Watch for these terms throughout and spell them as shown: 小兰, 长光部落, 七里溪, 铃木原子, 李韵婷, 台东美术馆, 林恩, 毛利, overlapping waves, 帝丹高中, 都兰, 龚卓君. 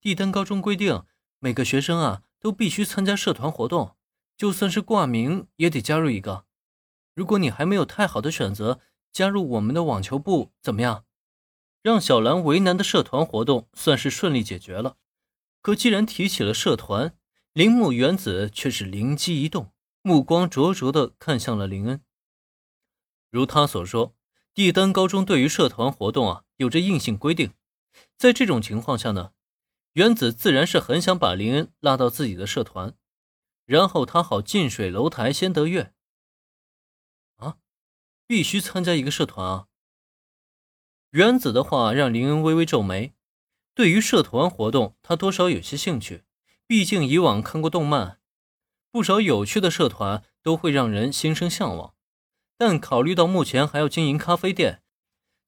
帝丹高中规定，每个学生啊都必须参加社团活动，就算是挂名也得加入一个。如果你还没有太好的选择，加入我们的网球部怎么样？让小兰为难的社团活动算是顺利解决了。可既然提起了社团，铃木原子却是灵机一动，目光灼灼地看向了林恩。如他所说，帝丹高中对于社团活动啊有着硬性规定。在这种情况下呢，原子自然是很想把林恩拉到自己的社团，然后他好近水楼台先得月。啊，必须参加一个社团啊。原子的话让林恩微微皱眉，对于社团活动他多少有些兴趣，毕竟以往看过动漫，不少有趣的社团都会让人心生向往。但考虑到目前还要经营咖啡店，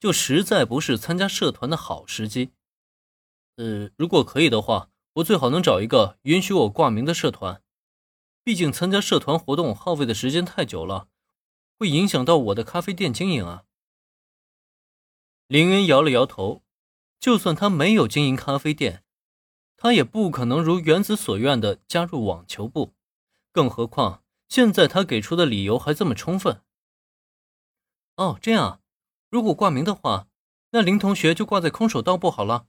就实在不是参加社团的好时机。如果可以的话，我最好能找一个允许我挂名的社团。毕竟参加社团活动耗费的时间太久了，会影响到我的咖啡店经营啊。林恩摇了摇头，就算他没有经营咖啡店，他也不可能如原子所愿的加入网球部，更何况现在他给出的理由还这么充分。哦，这样啊，如果挂名的话，那林同学就挂在空手道部好了，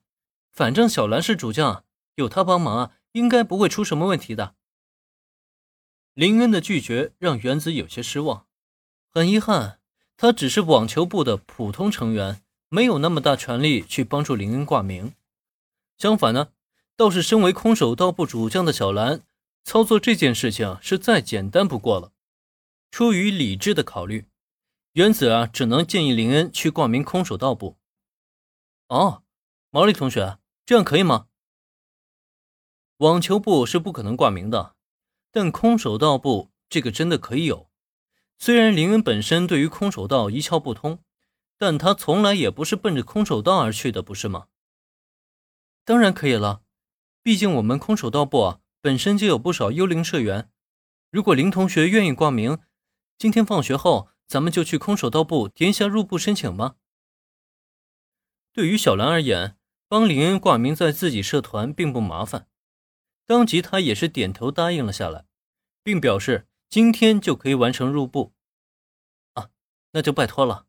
反正小兰是主将，有他帮忙啊，应该不会出什么问题的。林恩的拒绝让原子有些失望，很遗憾，他只是网球部的普通成员，没有那么大权力去帮助林恩挂名。相反呢，倒是身为空手道部主将的小兰，操作这件事情是再简单不过了。出于理智的考虑，原子啊只能建议林恩去挂名空手道部。哦，毛利同学，这样可以吗？网球部是不可能挂名的，但空手道部这个真的可以有。虽然林恩本身对于空手道一窍不通，但他从来也不是奔着空手道而去的，不是吗？当然可以了，毕竟我们空手道部啊本身就有不少幽灵社员。如果林同学愿意挂名，今天放学后咱们就去空手道部填下入部申请吧。对于小兰而言，帮林恩挂名在自己社团并不麻烦，当即他也是点头答应了下来，并表示今天就可以完成入部。啊，那就拜托了。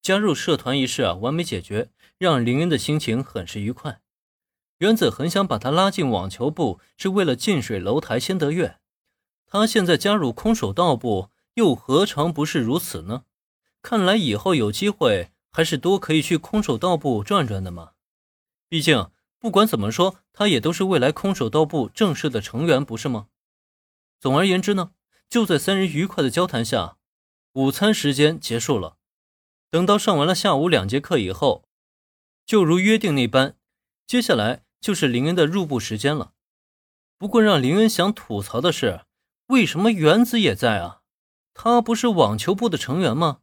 加入社团一事啊完美解决，让林恩的心情很是愉快。原子很想把他拉进网球部，是为了近水楼台先得月，他现在加入空手道部又何尝不是如此呢？看来以后有机会还是多可以去空手道部转转的嘛。毕竟不管怎么说，他也都是未来空手道部正式的成员，不是吗？总而言之呢，就在三人愉快的交谈下，午餐时间结束了。等到上完了下午2节课以后，就如约定那般，接下来就是林恩的入部时间了。不过让林恩想吐槽的是，为什么原子也在啊？他不是网球部的成员吗？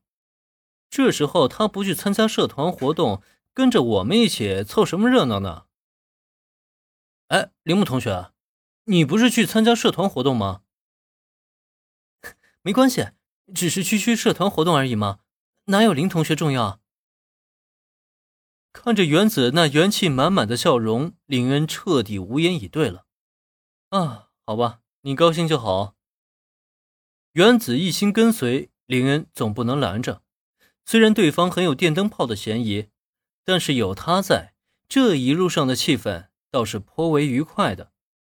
这时候他不去参加社团活动，跟着我们一起凑什么热闹呢？哎，铃木同学，你不是去参加社团活动吗？没关系，只是区区社团活动而已嘛，哪有林同学重要？看着原子那元气满满的笑容，林恩彻底无言以对了。啊，好吧，你高兴就好。原子一心跟随林恩，总不能拦着。虽然对方很有电灯泡的嫌疑，但是有他在，这一路上的气氛倒是颇为愉快的。